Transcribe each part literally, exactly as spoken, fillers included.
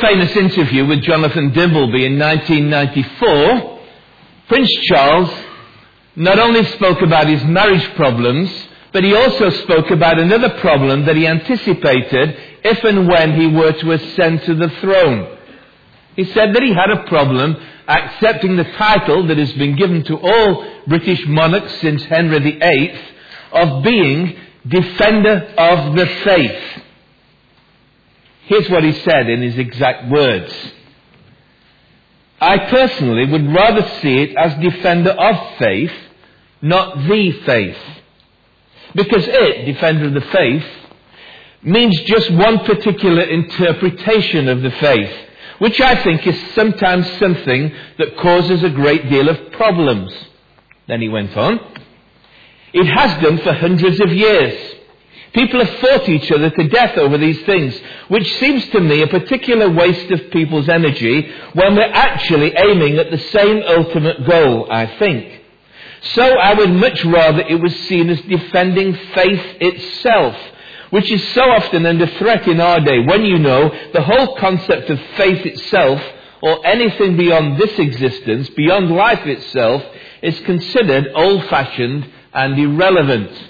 famous interview with Jonathan Dimbleby in nineteen ninety-four, Prince Charles not only spoke about his marriage problems, but he also spoke about another problem that he anticipated if and when he were to ascend to the throne. He said that he had a problem accepting the title that has been given to all British monarchs since Henry the Eighth of being Defender of the Faith. Here's what he said in his exact words. I personally would rather see it as Defender of Faith, not the faith. Because it, Defender of the Faith, means just one particular interpretation of the faith, which I think is sometimes something that causes a great deal of problems. Then he went on. It has done for hundreds of years. People have fought each other to death over these things, which seems to me a particular waste of people's energy when we're actually aiming at the same ultimate goal, I think. So I would much rather it was seen as defending faith itself, which is so often under threat in our day, when you know the whole concept of faith itself, or anything beyond this existence, beyond life itself, is considered old-fashioned and irrelevant.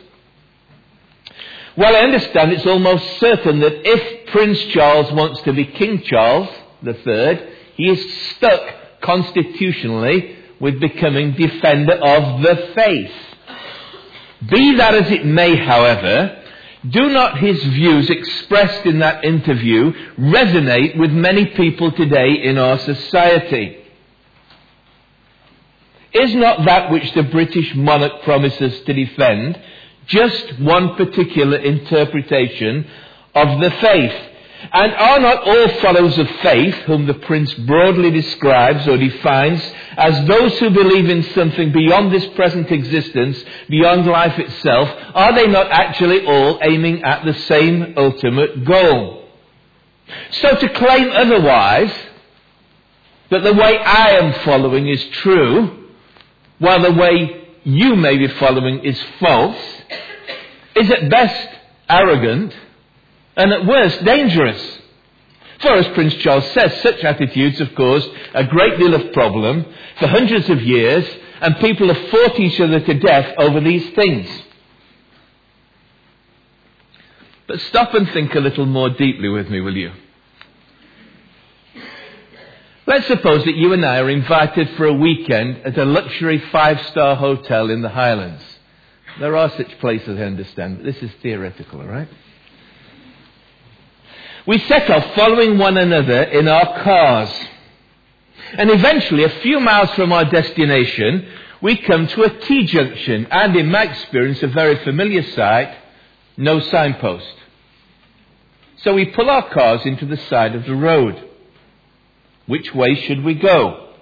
Well, I understand it's almost certain that if Prince Charles wants to be King Charles the Third, he is stuck constitutionally with becoming Defender of the Faith. Be that as it may, however, do not his views expressed in that interview resonate with many people today in our society? Is not that which the British monarch promises to defend just one particular interpretation of the faith? And are not all followers of faith, whom the Prince broadly describes or defines as those who believe in something beyond this present existence, beyond life itself, are they not actually all aiming at the same ultimate goal? So to claim otherwise, that the way I am following is true, while the way you may be following is false, is at best arrogant and at worst dangerous. For as Prince Charles says, such attitudes have caused a great deal of problem for hundreds of years, and people have fought each other to death over these things. But stop and think a little more deeply with me, will you? Let's suppose that you and I are invited for a weekend at a luxury five-star hotel in the Highlands. There are such places, I understand, but this is theoretical, all right? We set off following one another in our cars. And eventually, a few miles from our destination, we come to a T-junction, and in my experience, a very familiar sight, no signpost. So we pull our cars into the side of the road. Which way should we go?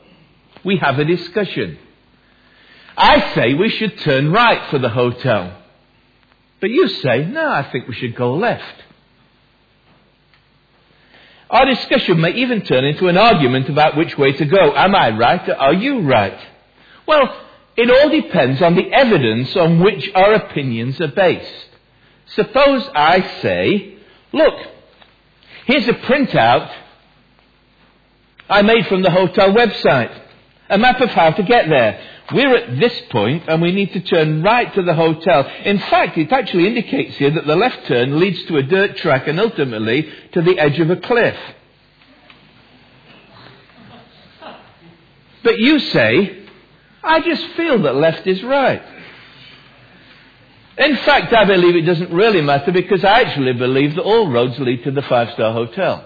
We have a discussion. I say we should turn right for the hotel. But you say, no, I think we should go left. Our discussion may even turn into an argument about which way to go. Am I right or are you right? Well, it all depends on the evidence on which our opinions are based. Suppose I say, look, here's a printout I made from the hotel website, a map of how to get there. We're at this point and we need to turn right to the hotel. In fact, it actually indicates here that the left turn leads to a dirt track and ultimately to the edge of a cliff. But you say, I just feel that left is right. In fact, I believe it doesn't really matter because I actually believe that all roads lead to the five-star hotel.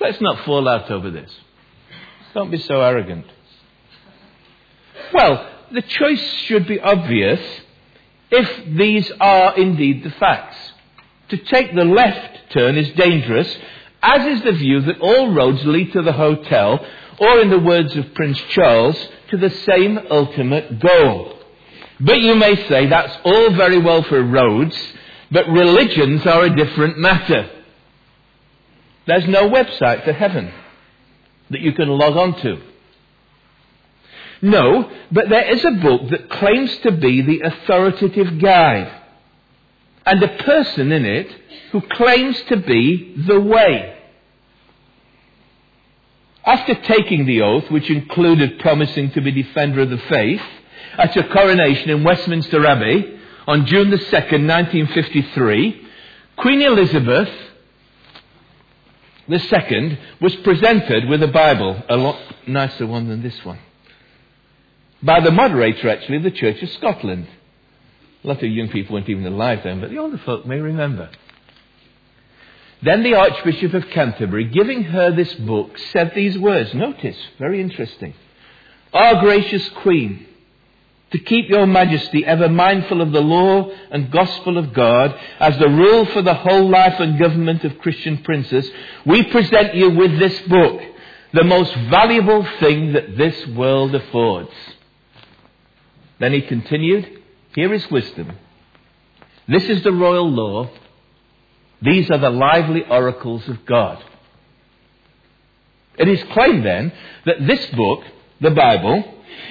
Let's not fall out over this. Don't be so arrogant. Well, the choice should be obvious if these are indeed the facts. To take the left turn is dangerous, as is the view that all roads lead to the hotel, or in the words of Prince Charles, to the same ultimate goal. But you may say that's all very well for roads, but religions are a different matter. There's no website to heaven that you can log on to. No, but there is a book that claims to be the authoritative guide, and a person in it who claims to be the way. After taking the oath, which included promising to be defender of the faith, at her coronation in Westminster Abbey on June the second, nineteen fifty-three, Queen Elizabeth the Second was presented with a Bible, a lot nicer one than this one, by the moderator, actually, of the Church of Scotland. A lot of young people weren't even alive then, but the older folk may remember. Then the Archbishop of Canterbury, giving her this book, said these words. Notice, very interesting. "Our gracious Queen, to keep your majesty ever mindful of the law and gospel of God as the rule for the whole life and government of Christian princes, we present you with this book, the most valuable thing that this world affords." Then he continued, "Here is wisdom. This is the royal law. These are the lively oracles of God." It is claimed then that this book, the Bible,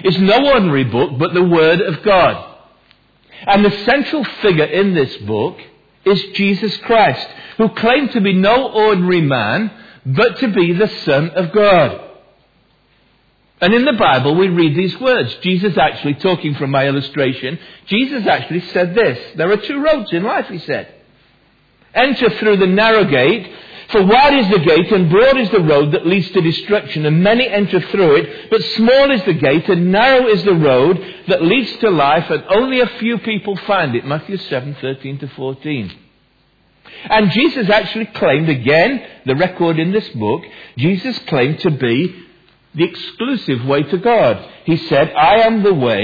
is no ordinary book, but the Word of God. And the central figure in this book is Jesus Christ, who claimed to be no ordinary man, but to be the Son of God. And in the Bible we read these words. Jesus actually, talking from my illustration, Jesus actually said this. There are two roads in life, he said. "Enter through the narrow gate, for wide is the gate and broad is the road that leads to destruction, and many enter through it. But small is the gate and narrow is the road that leads to life, and only a few people find it." Matthew seven, thirteen to fourteen. And Jesus actually claimed, again, the record in this book, Jesus claimed to be the exclusive way to God. He said, "I am the way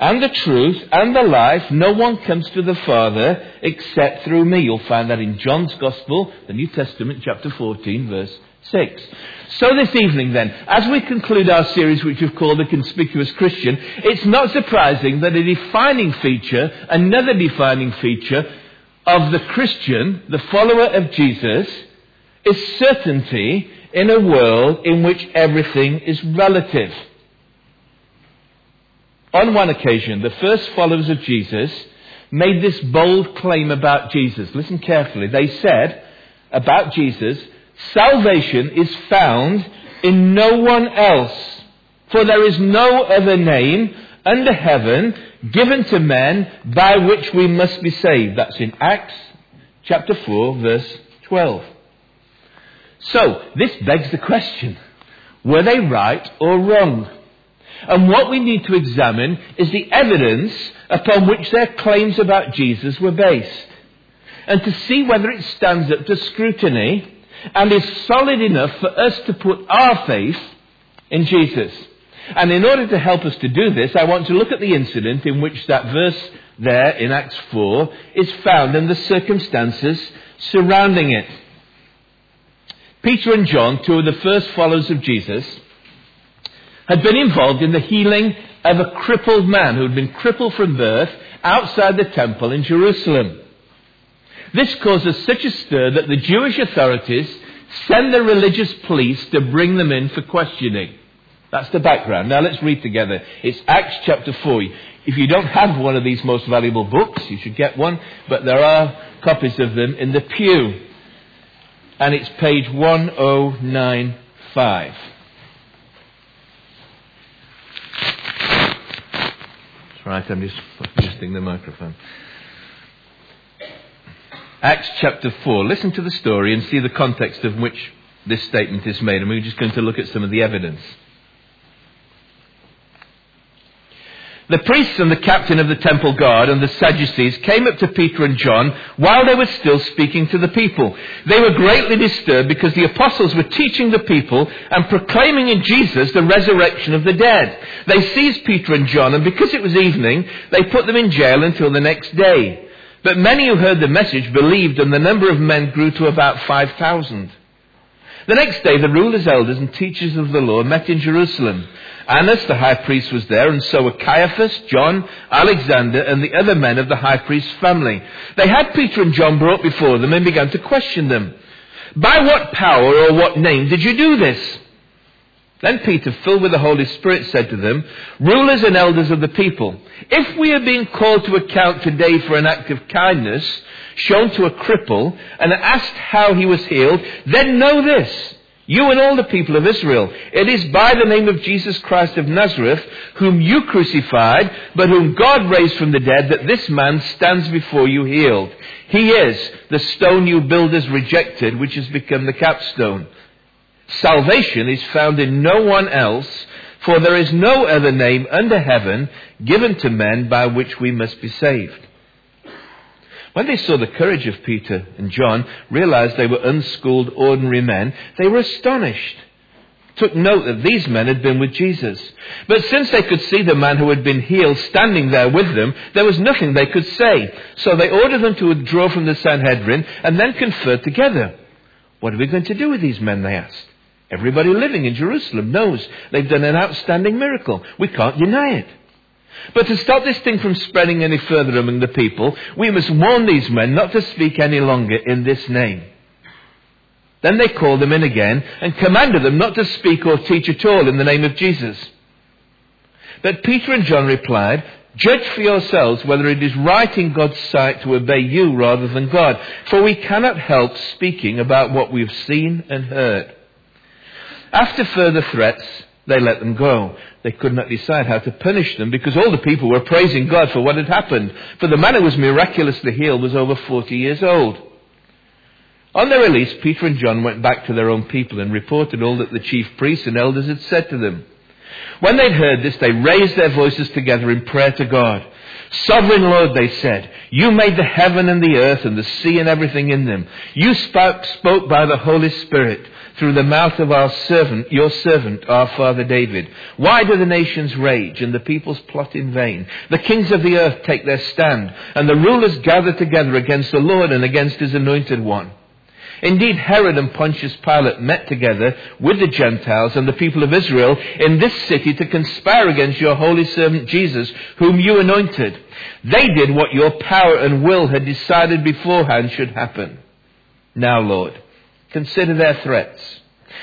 and the truth and the life. No one comes to the Father except through me." You'll find that in John's Gospel, the New Testament, chapter fourteen, verse six. So this evening then, as we conclude our series which we've called The Conspicuous Christian, it's not surprising that a defining feature, another defining feature of the Christian, the follower of Jesus, is certainty in a world in which everything is relative. On one occasion, the first followers of Jesus made this bold claim about Jesus. Listen carefully. They said about Jesus, "Salvation is found in no one else, for there is no other name under heaven given to men by which we must be saved." That's in Acts chapter four, verse twelve. So, this begs the question, were they right or wrong? And what we need to examine is the evidence upon which their claims about Jesus were based, and to see whether it stands up to scrutiny and is solid enough for us to put our faith in Jesus. And in order to help us to do this, I want to look at the incident in which that verse there in Acts four is found and the circumstances surrounding it. Peter and John, two of the first followers of Jesus, had been involved in the healing of a crippled man who had been crippled from birth outside the temple in Jerusalem. This causes such a stir that the Jewish authorities send the religious police to bring them in for questioning. That's the background. Now let's read together. It's Acts chapter four. If you don't have one of these most valuable books, you should get one, but there are copies of them in the pew. And it's page ten ninety-five. That's right, I'm just adjusting the microphone. Acts chapter four. Listen to the story and see the context of which this statement is made. And we're just going to look at some of the evidence. "The priests and the captain of the temple guard and the Sadducees came up to Peter and John while they were still speaking to the people. They were greatly disturbed because the apostles were teaching the people and proclaiming in Jesus the resurrection of the dead. They seized Peter and John, and because it was evening, they put them in jail until the next day. But many who heard the message believed, and the number of men grew to about five thousand. The next day the rulers, elders and teachers of the law met in Jerusalem. Annas the high priest was there, and so were Caiaphas, John, Alexander and the other men of the high priest's family. They had Peter and John brought before them and began to question them. 'By what power or what name did you do this?' Then Peter, filled with the Holy Spirit, said to them, 'Rulers and elders of the people, if we are being called to account today for an act of kindness shown to a cripple and asked how he was healed, then know this, You and all the people of Israel, it is by the name of Jesus Christ of Nazareth, whom you crucified, but whom God raised from the dead, that this man stands before you healed. He is the stone you builders rejected, which has become the capstone. Salvation is found in no one else, for there is no other name under heaven given to men by which we must be saved. When they saw the courage of Peter and John, realized they were unschooled, ordinary men, they were astonished. Took note that these men had been with Jesus. But since they could see the man who had been healed standing there with them, there was nothing they could say. So they ordered them to withdraw from the Sanhedrin and then conferred together. What are we going to do with these men, they asked. Everybody living in Jerusalem knows they've done an outstanding miracle. We can't deny it. But to stop this thing from spreading any further among the people, we must warn these men not to speak any longer in this name. Then they called them in again and commanded them not to speak or teach at all in the name of Jesus. But Peter and John replied, "Judge for yourselves whether it is right in God's sight to obey you rather than God, for we cannot help speaking about what we have seen and heard." After further threats, they let them go. They could not decide how to punish them because all the people were praising God for what had happened. For the man who was miraculously healed was over forty years old. On their release, Peter and John went back to their own people and reported all that the chief priests and elders had said to them. When they'd heard this, they raised their voices together in prayer to God. "Sovereign Lord," they said, "you made the heaven and the earth and the sea and everything in them. You spoke by the Holy Spirit through the mouth of our servant, your servant, our father David. Why do the nations rage and the peoples plot in vain? The kings of the earth take their stand, and the rulers gather together against the Lord and against his anointed one. Indeed, Herod and Pontius Pilate met together with the Gentiles and the people of Israel in this city to conspire against your holy servant Jesus, whom you anointed. They did what your power and will had decided beforehand should happen. Now, Lord, consider their threats,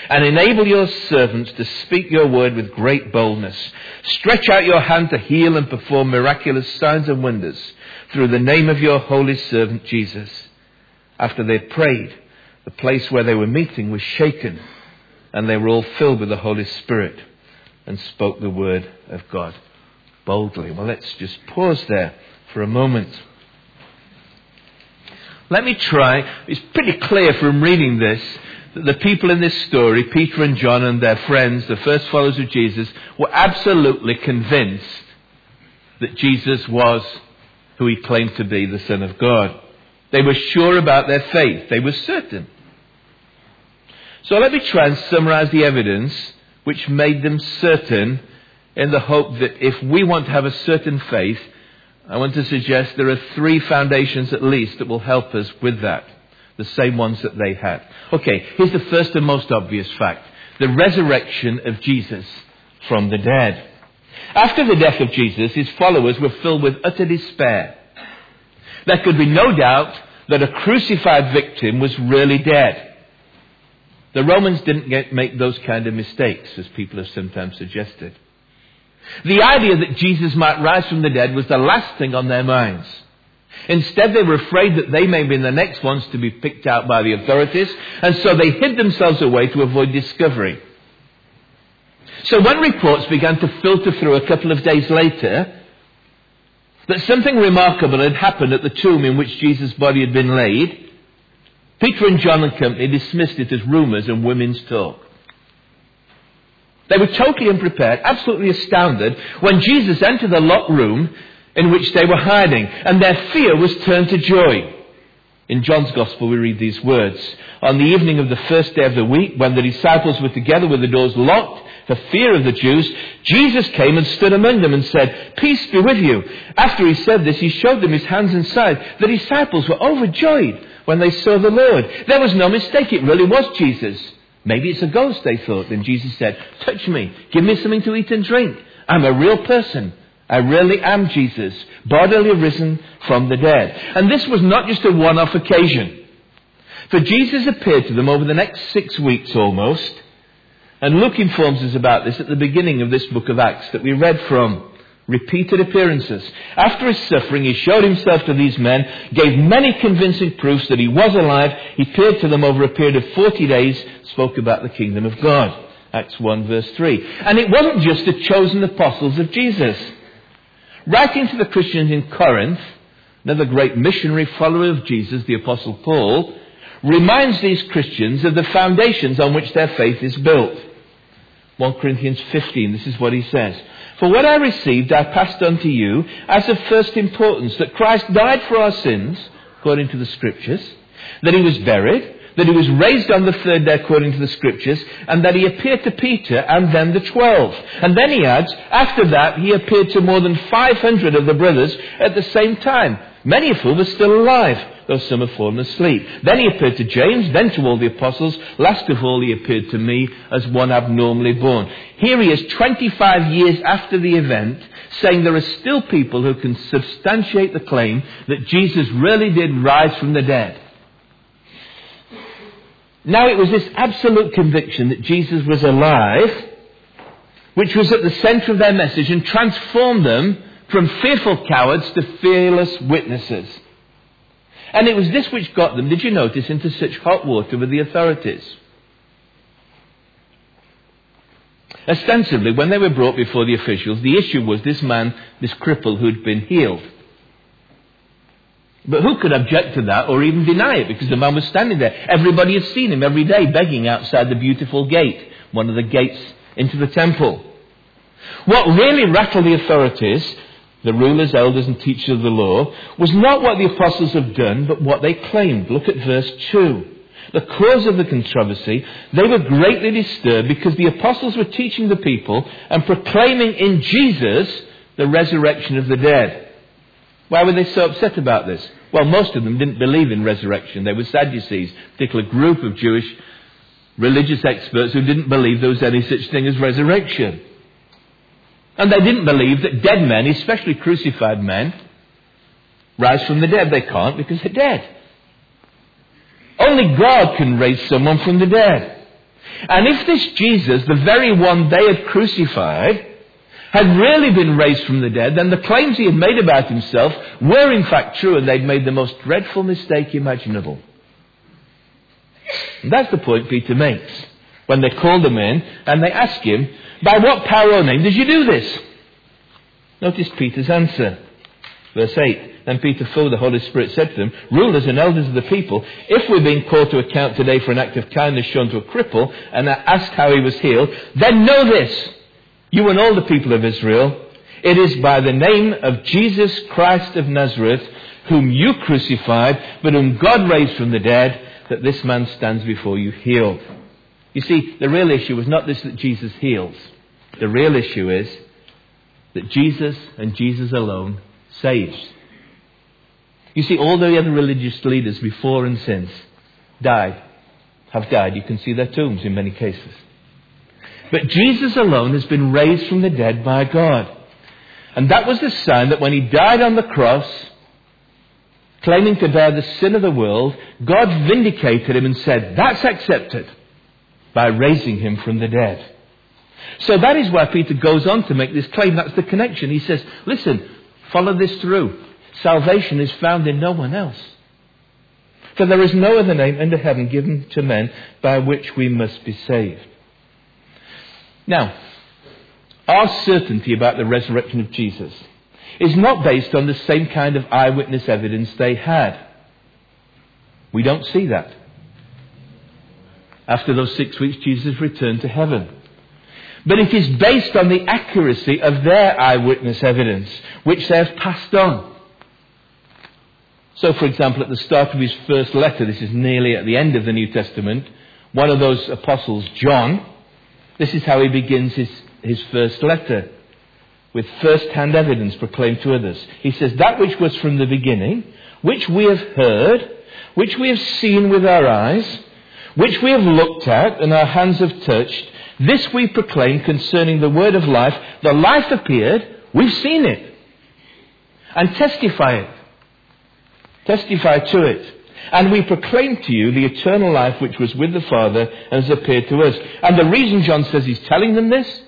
and enable your servants to speak your word with great boldness. Stretch out your hand to heal and perform miraculous signs and wonders through the name of your holy servant Jesus." After they prayed, the place where they were meeting was shaken, and they were all filled with the Holy Spirit and spoke the word of God boldly. Well, let's just pause there for a moment. Let me try. It's pretty clear from reading this that the people in this story, Peter and John and their friends, the first followers of Jesus, were absolutely convinced that Jesus was who he claimed to be, the Son of God. They were sure about their faith. They were certain. So let me try and summarize the evidence which made them certain, in the hope that if we want to have a certain faith, I want to suggest there are three foundations at least that will help us with that, the same ones that they had. Okay, here's the first and most obvious fact: the resurrection of Jesus from the dead. After the death of Jesus, his followers were filled with utter despair. There could be no doubt that a crucified victim was really dead. The Romans didn't get, make those kind of mistakes, as people have sometimes suggested. The idea that Jesus might rise from the dead was the last thing on their minds. Instead, they were afraid that they may be the next ones to be picked out by the authorities, and so they hid themselves away to avoid discovery. So when reports began to filter through a couple of days later that something remarkable had happened at the tomb in which Jesus' body had been laid, Peter and John and company dismissed it as rumours and women's talk. They were totally unprepared, absolutely astounded, when Jesus entered the locked room in which they were hiding, and their fear was turned to joy. In John's Gospel we read these words: "On the evening of the first day of the week, when the disciples were together with the doors locked for fear of the Jews, Jesus came and stood among them and said, 'Peace be with you.' After he said this, he showed them his hands and side. The disciples were overjoyed when they saw the Lord." There was no mistake, it really was Jesus. Maybe it's a ghost, they thought. Then Jesus said, "Touch me, give me something to eat and drink. I'm a real person. I really am Jesus, bodily risen from the dead." And this was not just a one-off occasion, for Jesus appeared to them over the next six weeks almost. And Luke informs us about this at the beginning of this book of Acts that we read from. repeated appearances. After his suffering, he showed himself to these men, gave many convincing proofs that he was alive. He appeared to them over a period of forty days, spoke about the kingdom of God. Acts one verse three. And it wasn't just the chosen apostles of Jesus. Writing to the Christians in Corinth, another great missionary follower of Jesus, the Apostle Paul, reminds these Christians of the foundations on which their faith is built. First Corinthians fifteen, this is what he says. For what I received I passed on to you as of first importance, that Christ died for our sins, according to the Scriptures, that he was buried, that he was raised on the third day according to the Scriptures, and that he appeared to Peter and then the twelve. And then he adds, after that he appeared to more than five hundred of the brothers at the same time, many of whom are still alive, though some have fallen asleep. Then he appeared to James, then to all the apostles. Last of all he appeared to me as one abnormally born. Here he is twenty-five years after the event, saying there are still people who can substantiate the claim that Jesus really did rise from the dead. Now it was this absolute conviction that Jesus was alive, which was at the centre of their message and transformed them from fearful cowards to fearless witnesses. And it was this which got them, did you notice, into such hot water with the authorities. Ostensibly, when they were brought before the officials, the issue was this man, this cripple who'd been healed. But who could object to that or even deny it? Because the man was standing there. Everybody had seen him every day begging outside the beautiful gate, one of the gates into the temple. What really rattled the authorities, the rulers, elders and teachers of the law, was not what the apostles have done, but what they claimed. Look at verse two. The cause of the controversy, they were greatly disturbed because the apostles were teaching the people and proclaiming in Jesus the resurrection of the dead. Why were they so upset about this? Well, most of them didn't believe in resurrection. They were Sadducees, a particular group of Jewish religious experts who didn't believe there was any such thing as resurrection. And they didn't believe that dead men, especially crucified men, rise from the dead. They can't because they're dead. Only God can raise someone from the dead. And if this Jesus, the very one they had crucified, had really been raised from the dead, then the claims he had made about himself were in fact true, and they'd made the most dreadful mistake imaginable. And that's the point Peter makes when they called him in and they ask him, by what power or name did you do this? Notice Peter's answer. Verse eight. Then Peter, full of the Holy Spirit, said to them, rulers and elders of the people, if we're being called to account today for an act of kindness shown to a cripple and asked how he was healed, then know this, you and all the people of Israel, it is by the name of Jesus Christ of Nazareth, whom you crucified, but whom God raised from the dead, that this man stands before you healed. You see, the real issue was not this that Jesus heals. The real issue is that Jesus and Jesus alone saves. You see, all the other religious leaders before and since died, have died. You can see their tombs in many cases. But Jesus alone has been raised from the dead by God. And that was the sign that when he died on the cross, claiming to bear the sin of the world, God vindicated him and said, that's accepted, by raising him from the dead. So that is why Peter goes on to make this claim. That's the connection. He says, listen, follow this through. Salvation is found in no one else. For there is no other name under heaven given to men by which we must be saved. Now, our certainty about the resurrection of Jesus is not based on the same kind of eyewitness evidence they had. We don't see that. After those six weeks, Jesus returned to heaven. But it is based on the accuracy of their eyewitness evidence, which they have passed on. So, for example, at the start of his first letter, this is nearly at the end of the New Testament, one of those apostles, John, this is how he begins his, his first letter, with first-hand evidence proclaimed to others. He says, that which was from the beginning, which we have heard, which we have seen with our eyes, which we have looked at and our hands have touched, this we proclaim concerning the word of life. The life appeared, we've seen it, and testify it, testify to it. And we proclaim to you the eternal life which was with the Father and has appeared to us. And the reason John says he's telling them this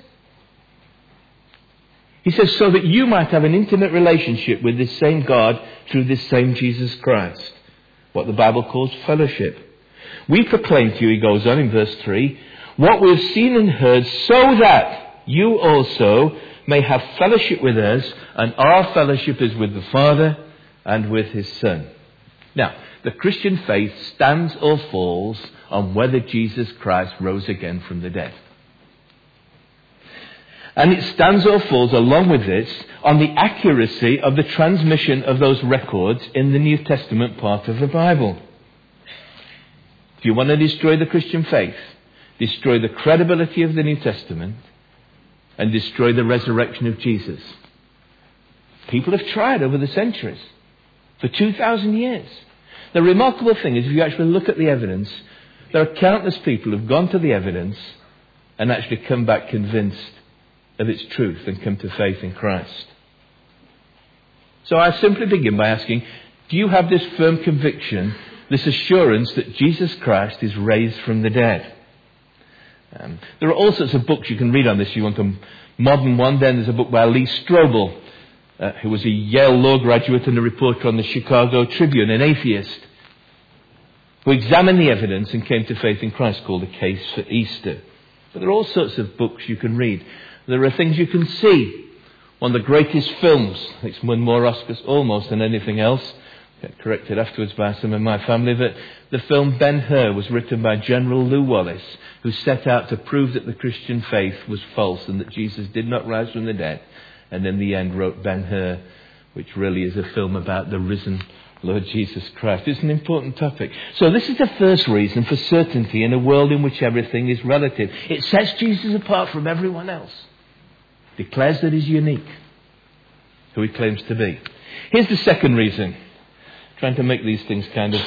He says, so that you might have an intimate relationship with this same God through this same Jesus Christ. What the Bible calls fellowship. We proclaim to you, he goes on in verse three, what we have seen and heard, so that you also may have fellowship with us, and our fellowship is with the Father and with his Son. Now, the Christian faith stands or falls on whether Jesus Christ rose again from the dead. And it stands or falls along with this on the accuracy of the transmission of those records in the New Testament part of the Bible. If you want to destroy the Christian faith, destroy the credibility of the New Testament and destroy the resurrection of Jesus. People have tried over the centuries, for two thousand years. The remarkable thing is, if you actually look at the evidence, there are countless people who've gone to the evidence and actually come back convinced of its truth and come to faith in Christ. So I simply begin by asking, do you have this firm conviction, this assurance that Jesus Christ is raised from the dead? Um, there are all sorts of books you can read on this. You want a modern one, then there's a book by Lee Strobel, uh, who was a Yale law graduate and a reporter on the Chicago Tribune, an atheist, who examined the evidence and came to faith in Christ, called A Case for Easter. But there are all sorts of books you can read. There are things you can see. One of the greatest films, it's won more Oscars almost than anything else. I got corrected afterwards by some of my family that the film Ben-Hur was written by General Lew Wallace, who set out to prove that the Christian faith was false and that Jesus did not rise from the dead, and in the end wrote Ben-Hur, which really is a film about the risen Lord Jesus Christ. It's an important topic. So this is the first reason for certainty in a world in which everything is relative. It sets Jesus apart from everyone else, declares that he's unique, who he claims to be. Here's the second reason. Trying to make these things kind of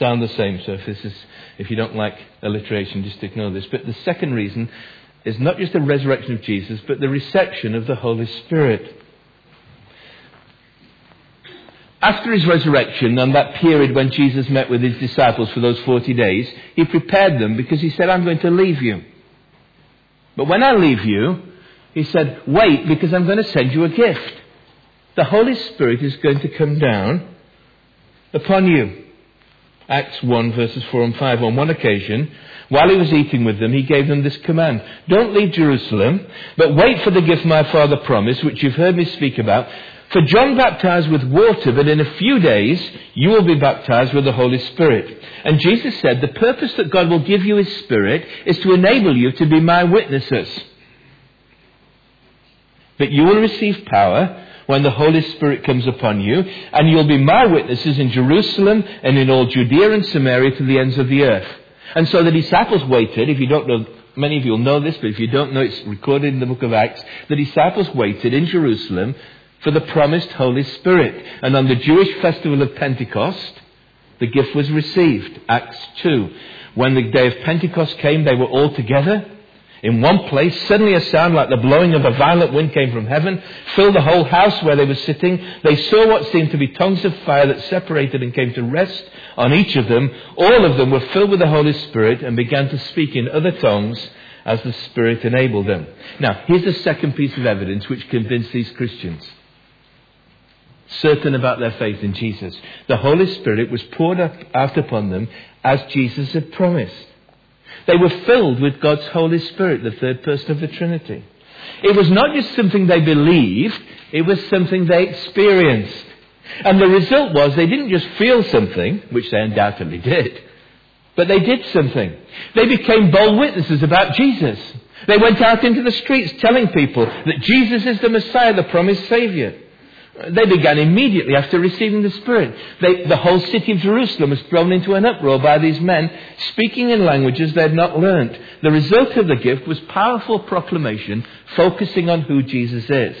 sound the same, so if this is, if you don't like alliteration, just ignore this. But the second reason is not just the resurrection of Jesus, but the reception of the Holy Spirit. After his resurrection, on that period when Jesus met with his disciples for those forty days, he prepared them because he said, I'm going to leave you. But when I leave you, he said, wait, because I'm going to send you a gift. The Holy Spirit is going to come down upon you. Acts one verses four and five. On one occasion, while he was eating with them, he gave them this command. Don't leave Jerusalem, but wait for the gift my Father promised, which you've heard me speak about. For John baptized with water, but in a few days you will be baptized with the Holy Spirit. And Jesus said, the purpose that God will give you his Spirit is to enable you to be my witnesses. But you will receive power when the Holy Spirit comes upon you, and you'll be my witnesses in Jerusalem and in all Judea and Samaria to the ends of the earth. And so the disciples waited. If you don't know, many of you will know this, but if you don't know, it's recorded in the book of Acts. The disciples waited in Jerusalem for the promised Holy Spirit. And on the Jewish festival of Pentecost, the gift was received. Acts two. When the day of Pentecost came, they were all together in one place. Suddenly a sound like the blowing of a violent wind came from heaven, filled the whole house where they were sitting. They saw what seemed to be tongues of fire that separated and came to rest on each of them. All of them were filled with the Holy Spirit and began to speak in other tongues as the Spirit enabled them. Now, here's the second piece of evidence which convinced these Christians, certain about their faith in Jesus. The Holy Spirit was poured out upon them as Jesus had promised. They were filled with God's Holy Spirit, the third person of the Trinity. It was not just something they believed, it was something they experienced. And the result was they didn't just feel something, which they undoubtedly did, but they did something. They became bold witnesses about Jesus. They went out into the streets telling people that Jesus is the Messiah, the promised Saviour. They began immediately after receiving the Spirit. They, the whole city of Jerusalem was thrown into an uproar by these men, speaking in languages they had not learnt. The result of the gift was powerful proclamation focusing on who Jesus is.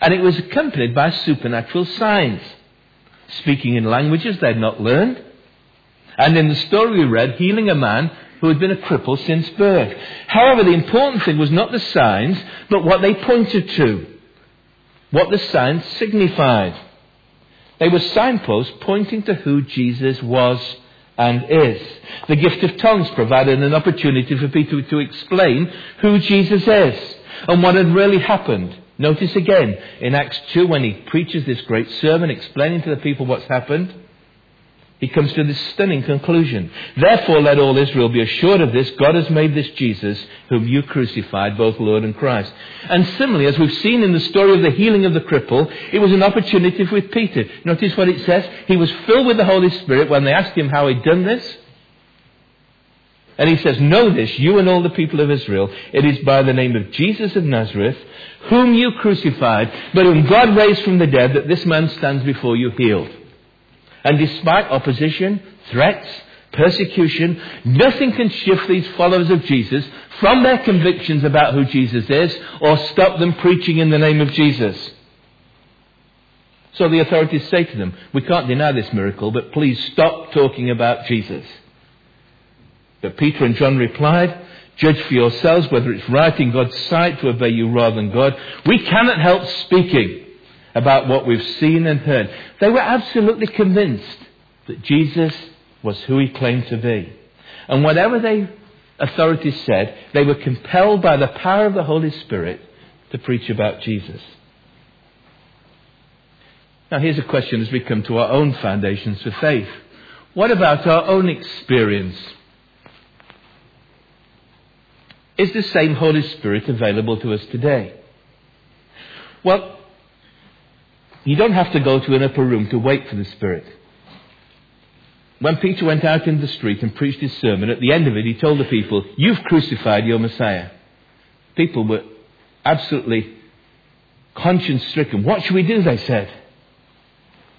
And it was accompanied by supernatural signs, speaking in languages they had not learned. And in the story we read, healing a man who had been a cripple since birth. However, the important thing was not the signs, but what they pointed to, what the signs signified. They were signposts pointing to who Jesus was and is. The gift of tongues provided an opportunity for Peter to explain who Jesus is and what had really happened. Notice again in Acts two when he preaches this great sermon explaining to the people what's happened. He comes to this stunning conclusion. Therefore let all Israel be assured of this. God has made this Jesus, whom you crucified, both Lord and Christ. And similarly, as we've seen in the story of the healing of the cripple, it was an opportunity with Peter. Notice what it says. He was filled with the Holy Spirit when they asked him how he'd done this. And he says, know this, you and all the people of Israel, it is by the name of Jesus of Nazareth, whom you crucified, but whom God raised from the dead, that this man stands before you healed. And despite opposition, threats, persecution, nothing can shift these followers of Jesus from their convictions about who Jesus is or stop them preaching in the name of Jesus. So the authorities say to them, we can't deny this miracle, but please stop talking about Jesus. But Peter and John replied, judge for yourselves whether it's right in God's sight to obey you rather than God. We cannot help speaking about what we've seen and heard. They were absolutely convinced that Jesus was who he claimed to be. And whatever the authorities said, they were compelled by the power of the Holy Spirit to preach about Jesus. Now here's a question as we come to our own foundations for faith. What about our own experience? Is the same Holy Spirit available to us today? Well, you don't have to go to an upper room to wait for the Spirit. When Peter went out in the street and preached his sermon, at the end of it he told the people, you've crucified your Messiah. People were absolutely conscience stricken. What should we do, they said.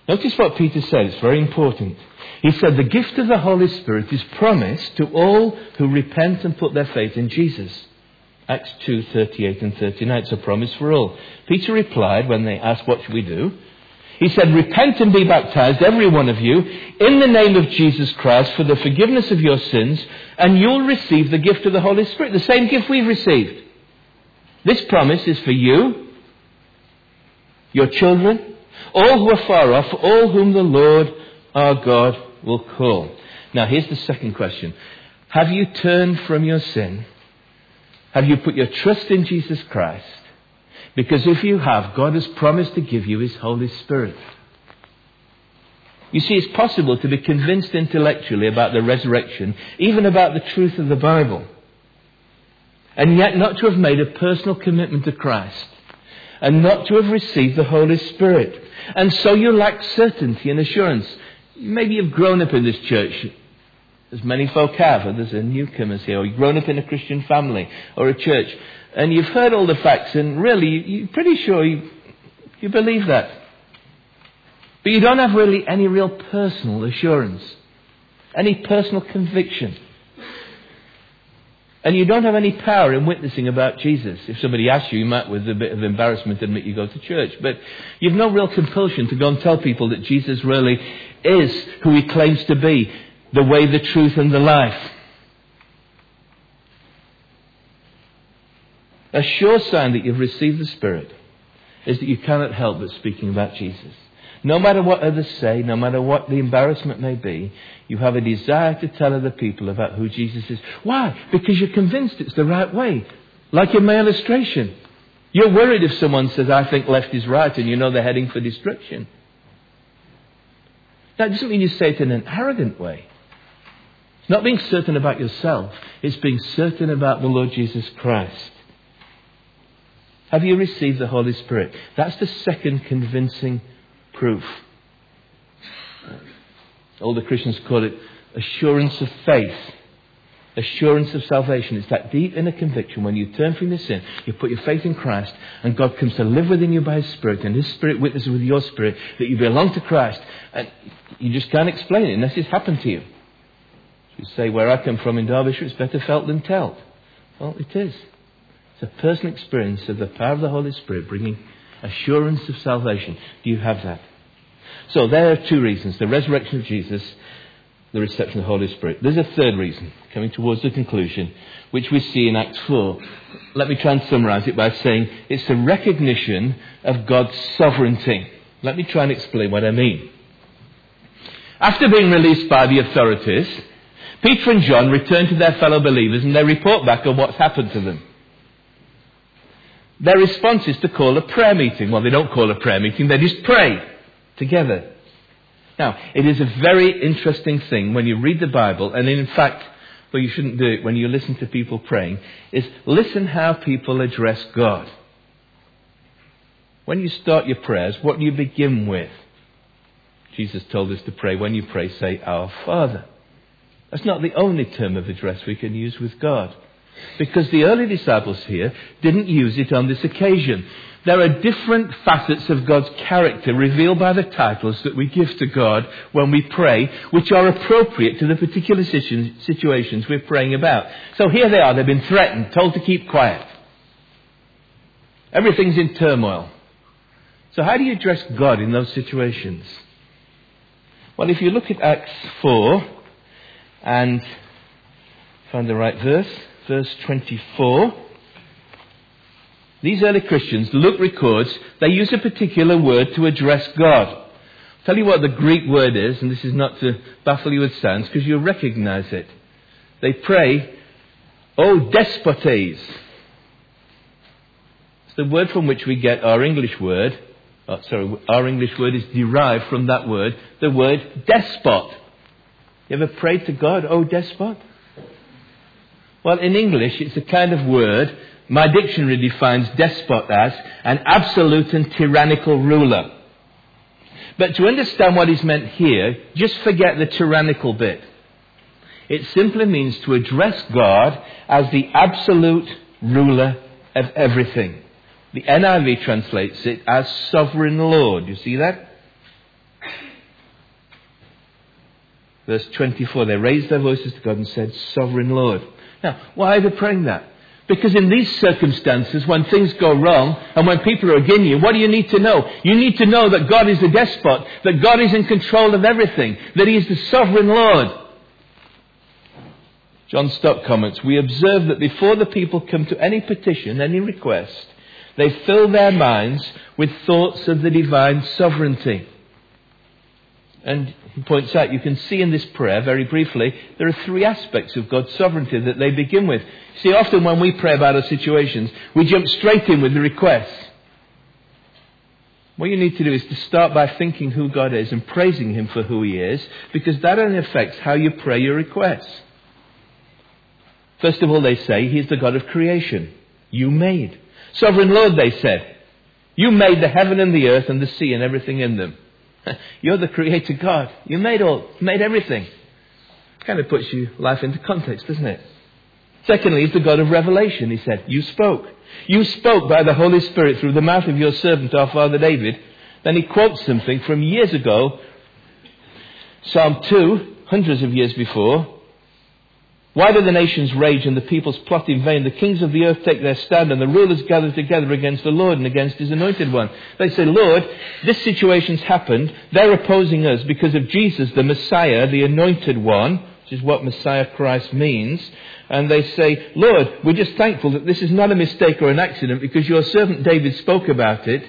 Notice what Peter says, it's very important. He said, the gift of the Holy Spirit is promised to all who repent and put their faith in Jesus. Acts two, thirty-eight and thirty-nine, it's a promise for all. Peter replied when they asked, what should we do? He said, repent and be baptized, every one of you, in the name of Jesus Christ for the forgiveness of your sins, and you'll receive the gift of the Holy Spirit, the same gift we've received. This promise is for you, your children, all who are far off, all whom the Lord our God will call. Now here's the second question. Have you turned from your sin? Have you put your trust in Jesus Christ? Because if you have, God has promised to give you his Holy Spirit. You see, it's possible to be convinced intellectually about the resurrection, even about the truth of the Bible, and yet not to have made a personal commitment to Christ, and not to have received the Holy Spirit. And so you lack certainty and assurance. Maybe you've grown up in this church, as many folk have, others are newcomers here, or you've grown up in a Christian family or a church, and you've heard all the facts, and really, you're pretty sure you, you believe that. But you don't have really any real personal assurance, any personal conviction. And you don't have any power in witnessing about Jesus. If somebody asks you, you might, with a bit of embarrassment, admit you go to church. But you've no real compulsion to go and tell people that Jesus really is who he claims to be, the way, the truth, and the life. A sure sign that you've received the Spirit is that you cannot help but speaking about Jesus. No matter what others say, no matter what the embarrassment may be, you have a desire to tell other people about who Jesus is. Why? Because you're convinced it's the right way. Like in my illustration. You're worried if someone says, I think left is right, and you know they're heading for destruction. That doesn't mean you say it in an arrogant way. It's not being certain about yourself. It's being certain about the Lord Jesus Christ. Have you received the Holy Spirit? That's the second convincing proof. Older Christians call it assurance of faith, assurance of salvation. It's that deep inner conviction when you turn from your sin, you put your faith in Christ, and God comes to live within you by his Spirit, and his Spirit witnesses with your spirit that you belong to Christ, and you just can't explain it unless it's happened to you. So you say, where I come from in Derbyshire, it's better felt than told. Well, it is. It's a personal experience of the power of the Holy Spirit bringing assurance of salvation. Do you have that? So there are two reasons: the resurrection of Jesus, the reception of the Holy Spirit. There's a third reason, coming towards the conclusion, which we see in Acts four. Let me try and summarize it by saying it's a recognition of God's sovereignty. Let me try and explain what I mean. After being released by the authorities, Peter and John return to their fellow believers and they report back on what's happened to them. their response is to call a prayer meeting. Well, they don't call a prayer meeting, they just pray together. Now, it is a very interesting thing when you read the Bible, and in fact, well, you shouldn't do it when you listen to people praying, is listen how people address God. When you start your prayers, what do you begin with? Jesus told us to pray, when you pray, say, Our Father. That's not the only term of address we can use with God, because the early disciples here didn't use it on this occasion. There are different facets of God's character revealed by the titles that we give to God when we pray, which are appropriate to the particular situations we're praying about. So here they are, they've been threatened, told to keep quiet. Everything's in turmoil. So how do you address God in those situations? Well, if you look at Acts four, and find the right verse, verse twenty-four, these early Christians, Luke records, they use a particular word to address God. I'll tell you what the Greek word is, and this is not to baffle you with sounds, because you'll recognize it. They pray, O despotes. It's the word from which we get our English word, oh, sorry, our English word is derived from that word, the word despot. You ever prayed to God, O despot? Well, in English, it's the kind of word my dictionary defines despot as an absolute and tyrannical ruler. But to understand what is meant here, just forget the tyrannical bit. It simply means to address God as the absolute ruler of everything. The N I V translates it as sovereign Lord. You see that? Verse twenty-four, they raised their voices to God and said, Sovereign Lord. Now, why are they praying that? Because in these circumstances, when things go wrong, and when people are against you, what do you need to know? You need to know that God is the despot, that God is in control of everything, that He is the sovereign Lord. John Stott comments, we observe that before the people come to any petition, any request, they fill their minds with thoughts of the divine sovereignty. And he points out, you can see in this prayer, very briefly, there are three aspects of God's sovereignty that they begin with. See, often when we pray about our situations, we jump straight in with the request. What you need to do is to start by thinking who God is and praising Him for who He is, because that only affects how you pray your requests. First of all, they say, He is the God of creation. You made. Sovereign Lord, they said. You made the heaven and the earth and the sea and everything in them. You're the creator God. You made all, made everything. Kind of puts your life into context, doesn't it? Secondly, He's the God of revelation. He said, you spoke. You spoke by the Holy Spirit through the mouth of your servant, our father David. Then he quotes something from years ago, Psalm two, hundreds of years before. Why do the nations rage and the peoples plot in vain? The kings of the earth take their stand and the rulers gather together against the Lord and against His anointed one. They say, Lord, this situation's happened. They're opposing us because of Jesus, the Messiah, the anointed one, which is what Messiah Christ means. And they say, Lord, we're just thankful that this is not a mistake or an accident because your servant David spoke about it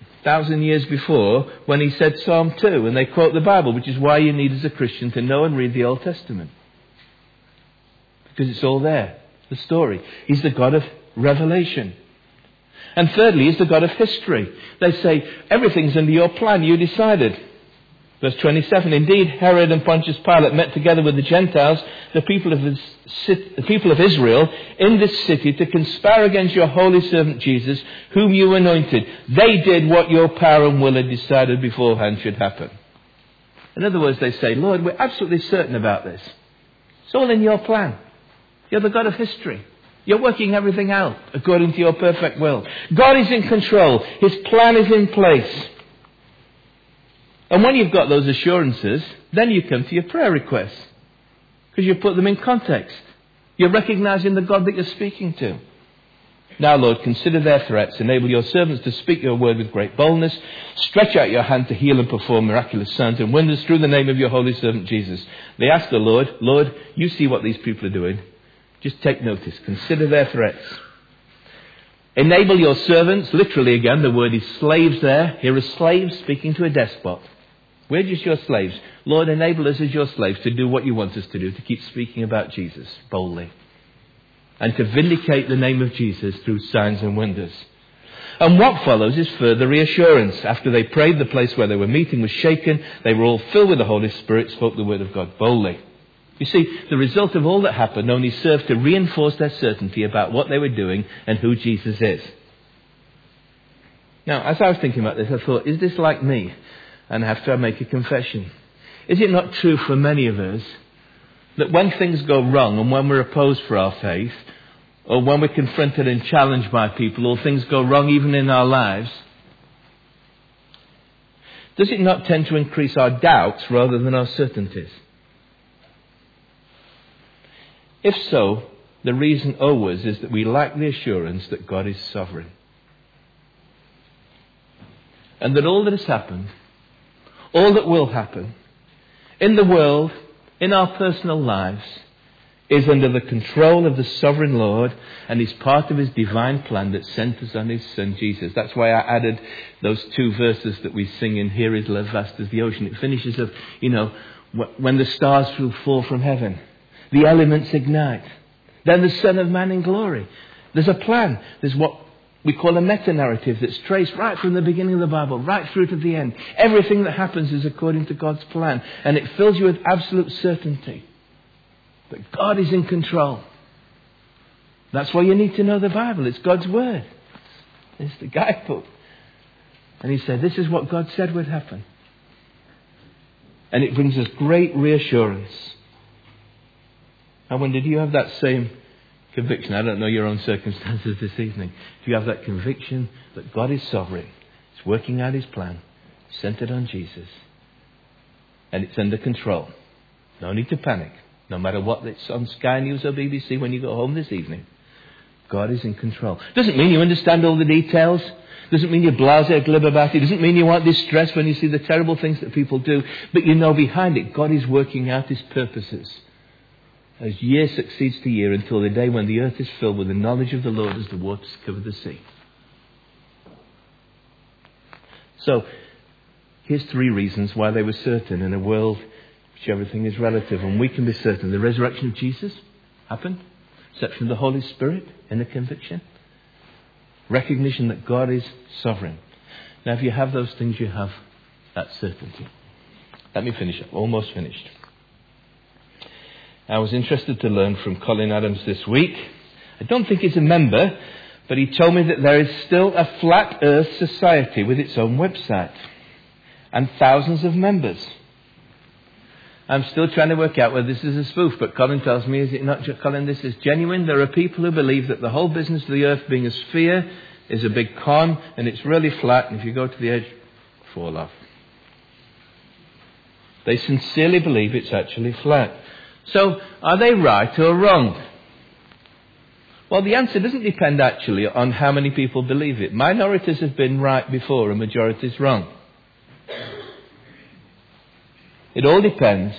a thousand years before when he said Psalm two. And they quote the Bible, which is why you need as a Christian to know and read the Old Testament. Because it's all there, the story. He's the God of revelation. And thirdly, He's the God of history. They say, everything's under your plan, you decided. Verse twenty-seven, indeed, Herod and Pontius Pilate met together with the Gentiles, the people of, the, the people of Israel, in this city to conspire against your holy servant Jesus, whom you anointed. They did what your power and will had decided beforehand should happen. In other words, they say, Lord, we're absolutely certain about this. It's all in your plan. You're the God of history. You're working everything out according to your perfect will. God is in control. His plan is in place. And when you've got those assurances, then you come to your prayer requests. Because you put them in context. You're recognizing the God that you're speaking to. Now, Lord, consider their threats. Enable your servants to speak your word with great boldness. Stretch out your hand to heal and perform miraculous signs and wonders through the name of your holy servant Jesus. They asked the Lord, Lord, you see what these people are doing. Just take notice. Consider their threats. Enable your servants. Literally, again, the word is slaves there. Here are slaves speaking to a despot. We're just your slaves. Lord, enable us as your slaves to do what you want us to do, to keep speaking about Jesus boldly. and to vindicate the name of Jesus through signs and wonders. And what follows is further reassurance. After they prayed, the place where they were meeting was shaken. They were all filled with the Holy Spirit, spoke the word of God boldly. You see, the result of all that happened only served to reinforce their certainty about what they were doing and who Jesus is. Now, as I was thinking about this, I thought, is this like me? And I have to make a confession. Is it not true for many of us that when things go wrong and when we're opposed for our faith, or when we're confronted and challenged by people, or things go wrong even in our lives, does it not tend to increase our doubts rather than our certainties? If so, the reason always is that we lack the assurance that God is sovereign. And that all that has happened, all that will happen, in the world, in our personal lives, is under the control of the sovereign Lord and is part of his divine plan that centres on his son Jesus. That's why I added those two verses that we sing in Here Is Love, Vast as the Ocean. It finishes up, you know, when the stars will fall from heaven. The elements ignite. Then the Son of Man in glory. There's a plan. There's what we call a meta-narrative that's traced right from the beginning of the Bible, right through to the end. Everything that happens is according to God's plan. And it fills you with absolute certainty that God is in control. That's why you need to know the Bible. It's God's Word. It's the guidebook. And he said, this is what God said would happen. And it brings us great reassurance. I wonder, do you have that same conviction? I don't know your own circumstances this evening. Do you have that conviction that God is sovereign? He's working out his plan, centered on Jesus. And it's under control. No need to panic. No matter what it's on Sky News or B B C when you go home this evening. God is in control. Doesn't mean you understand all the details. Doesn't mean you're blasé glib about it. Doesn't mean you aren't distressed when you see the terrible things that people do. But you know behind it, God is working out his purposes. As year succeeds to year until the day when the earth is filled with the knowledge of the Lord as the waters cover the sea. So, here's three reasons why they were certain in a world which everything is relative. And we can be certain. The resurrection of Jesus happened. Reception of the Holy Spirit in the conviction. Recognition that God is sovereign. Now, if you have those things, you have that certainty. Let me finish up. Almost finished. I was interested to learn from Colin Adams this week. I don't think he's a member, but he told me that there is still a flat earth society with its own website and thousands of members. I'm still trying to work out whether this is a spoof, but Colin tells me, is it not, Colin, this is genuine. There are people who believe that the whole business of the earth being a sphere is a big con and it's really flat, and if you go to the edge, fall off. They sincerely believe it's actually flat. So, are they right or wrong? Well, the answer doesn't depend actually on how many people believe it. Minorities have been right before and majorities wrong. It all depends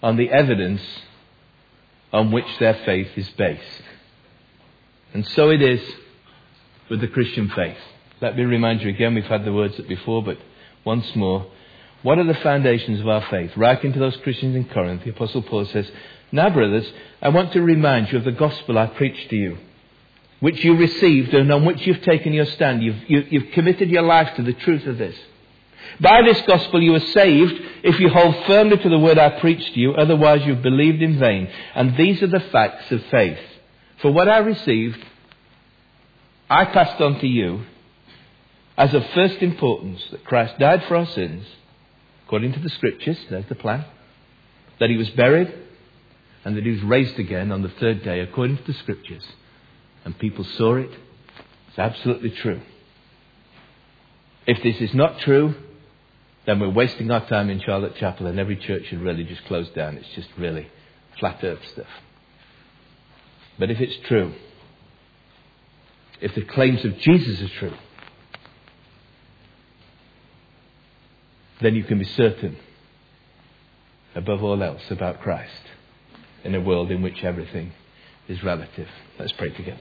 on the evidence on which their faith is based. And so it is with the Christian faith. Let me remind you again, we've had the words before, but once more. What are the foundations of our faith? Writing to those Christians in Corinth, the Apostle Paul says, now, brothers, I want to remind you of the gospel I preached to you, which you received and on which you've taken your stand. You've, you, you've committed your life to the truth of this. By this gospel you were saved if you hold firmly to the word I preached to you, otherwise you've believed in vain. And these are the facts of faith. For what I received, I passed on to you as of first importance, that Christ died for our sins, according to the scriptures, there's the plan, that he was buried and that he was raised again on the third day, according to the scriptures. And people saw it. It's absolutely true. If this is not true, then we're wasting our time in Charlotte Chapel, and every church should really just close down. It's just really flat earth stuff. But if it's true, if the claims of Jesus are true, then you can be certain, above all else, about Christ in a world in which everything is relative. Let's pray together.